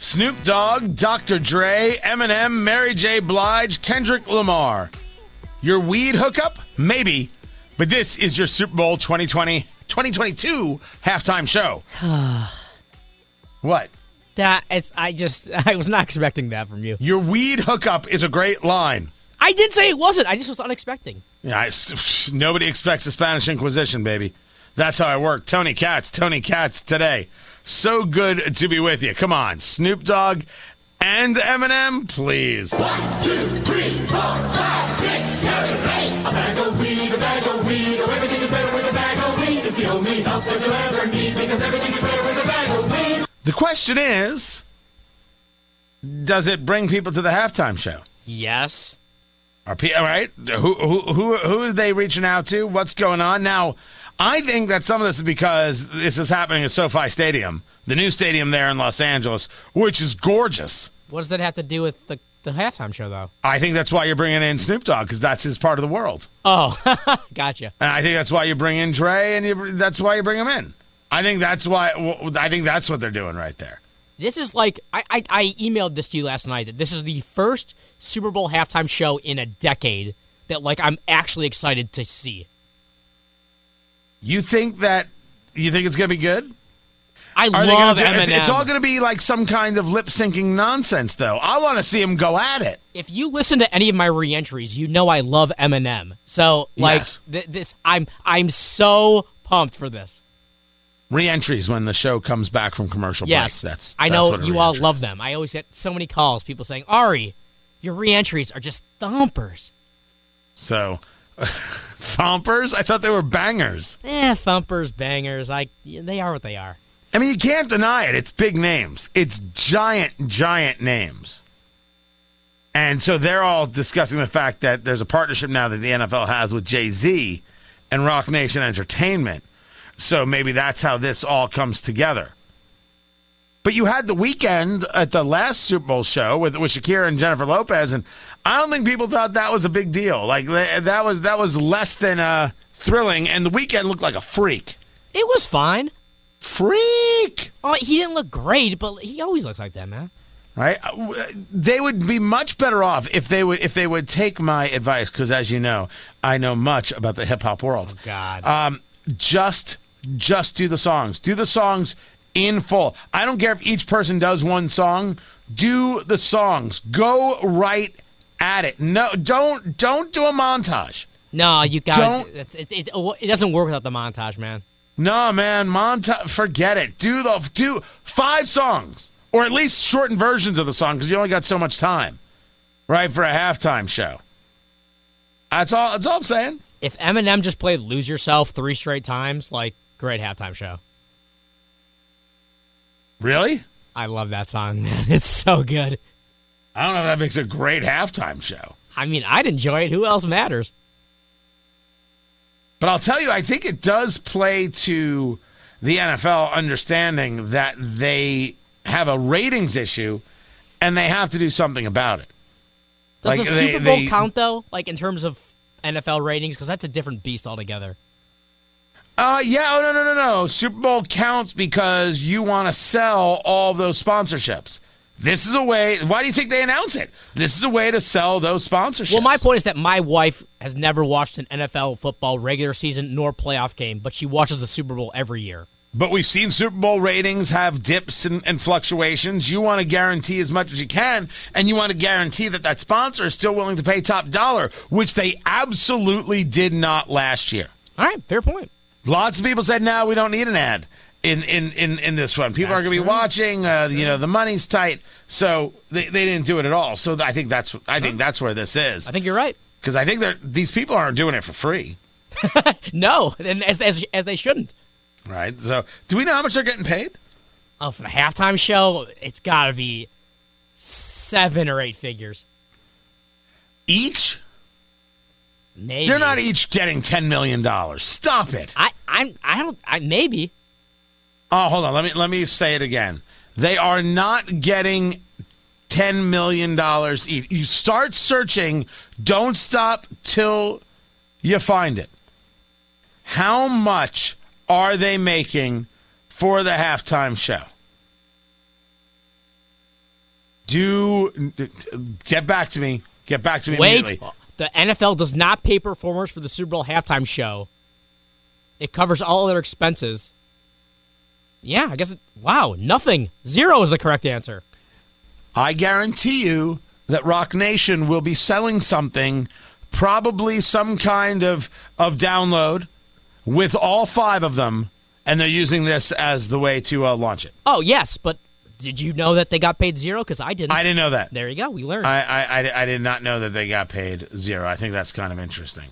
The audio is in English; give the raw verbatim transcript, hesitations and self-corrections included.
Snoop Dogg, Doctor Dre, Eminem, Mary J. Blige, Kendrick Lamar. Your weed hookup? Maybe. But this is your Super Bowl twenty twenty, twenty twenty-two halftime show. What? That it's I just I was not expecting that from you. Your weed hookup is a great line. I did say it wasn't. I just was unexpecting. Yeah, I, nobody expects the Spanish Inquisition, baby. That's how I work. Tony Katz, Tony Katz today. So good to be with you. Come on, Snoop Dogg and Eminem, please. One, two, three, four, five, six, seven, eight. A bag of weed, a bag of weed. Oh, everything is better with a bag of weed. It's the only help that you'll ever need because everything is better with a bag of weed. The question is, does it bring people to the halftime show? Yes. Are people, right? Who, who, who, who is they reaching out to? What's going on? Now, I think that some of this is because this is happening at SoFi Stadium, the new stadium there in Los Angeles, which is gorgeous. What does that have to do with the, the halftime show, though? I think that's why you're bringing in Snoop Dogg, because that's his part of the world. Oh, gotcha. And I think that's why you bring in Dre, and you, that's why you bring him in. I think that's why. I think that's what they're doing right there. This is like, I, I, I emailed this to you last night, that this is the first Super Bowl halftime show in a decade that, like, I'm actually excited to see. You think that, you think it's going to be good? I Are love do, Eminem. It's, it's all going to be like some kind of lip-syncing nonsense, though. I want to see him go at it. If you listen to any of my re-entries, you know I love Eminem. So, like, yes. th- this, I'm I'm so pumped for this. Re-entries when the show comes back from commercial break. Yes, that's, I know that's you all love is. Them. I always get so many calls, people saying, Ari, your re-entries are just thumpers. So, uh, thumpers? I thought they were bangers. Eh, thumpers, bangers. I, they are what they are. I mean, you can't deny it. It's big names. It's giant, giant names. And so they're all discussing the fact that there's a partnership now that the N F L has with Jay-Z and Roc Nation Entertainment. So maybe that's how this all comes together. But you had The Weeknd at the last Super Bowl show with, with Shakira and Jennifer Lopez, and I don't think people thought that was a big deal. Like, that was that was less than uh, thrilling, and The Weeknd looked like a freak. It was fine. Freak! Oh, he didn't look great, but he always looks like that, man. Right? They would be much better off if they would if they would take my advice, because as you know, I know much about the hip-hop world. Oh, God. Um, just... Just do the songs. Do the songs in full. I don't care if each person does one song. Do the songs. Go right at it. No, don't don't do a montage. No, you got it. It, it. It doesn't work without the montage, man. No, man, montage. Forget it. Do the do five songs, or at least shortened versions of the song, because you only got so much time, right, for a halftime show. That's all. That's all I'm saying. If Eminem just played "Lose Yourself" three straight times, like. Great halftime show. Really? I love that song, man. It's so good. I don't know if that makes a great halftime show. I mean, I'd enjoy it. Who else matters? But I'll tell you, I think it does play to the N F L understanding that they have a ratings issue and they have to do something about it. Does like, the Super Bowl they, they... count, though, like in terms of N F L ratings? Because that's a different beast altogether. Uh, yeah, oh, no, no, no, no. Super Bowl counts because you want to sell all those sponsorships. This is a way... Why do you think they announce it? This is a way to sell those sponsorships. Well, my point is that my wife has never watched an N F L football regular season nor playoff game, but she watches the Super Bowl every year. But we've seen Super Bowl ratings have dips and, and fluctuations. You want to guarantee as much as you can, and you want to guarantee that that sponsor is still willing to pay top dollar, which they absolutely did not last year. All right, fair point. Lots of people said, no, we don't need an ad in in, in, in this one. People that's are going to be right. watching. Uh, you know, the money's tight. So they, they didn't do it at all. So I think that's I think that's where this is. I think you're right. Because I think that these people aren't doing it for free. No, and as, as as they shouldn't. Right. So do we know how much they're getting paid? Oh, for the halftime show, it's got to be seven or eight figures. Each? Maybe. They're not each getting ten million dollars. Stop it. I I'm, I don't, I, maybe. Oh, hold on. Let me let me say it again. They are not getting ten million dollars each. You start searching. Don't stop till you find it. How much are they making for the halftime show? do get back to me. Get back to me Wait, immediately. The N F L does not pay performers for the Super Bowl halftime show. It covers all their expenses. Yeah, I guess. It, wow, nothing. Zero is the correct answer. I guarantee you that Roc Nation will be selling something, probably some kind of, of download with all five of them, and they're using this as the way to uh, launch it. Oh, yes, but did you know that they got paid zero? Because I didn't. I didn't know that. There you go. We learned. I, I, I, I did not know that they got paid zero. I think that's kind of interesting.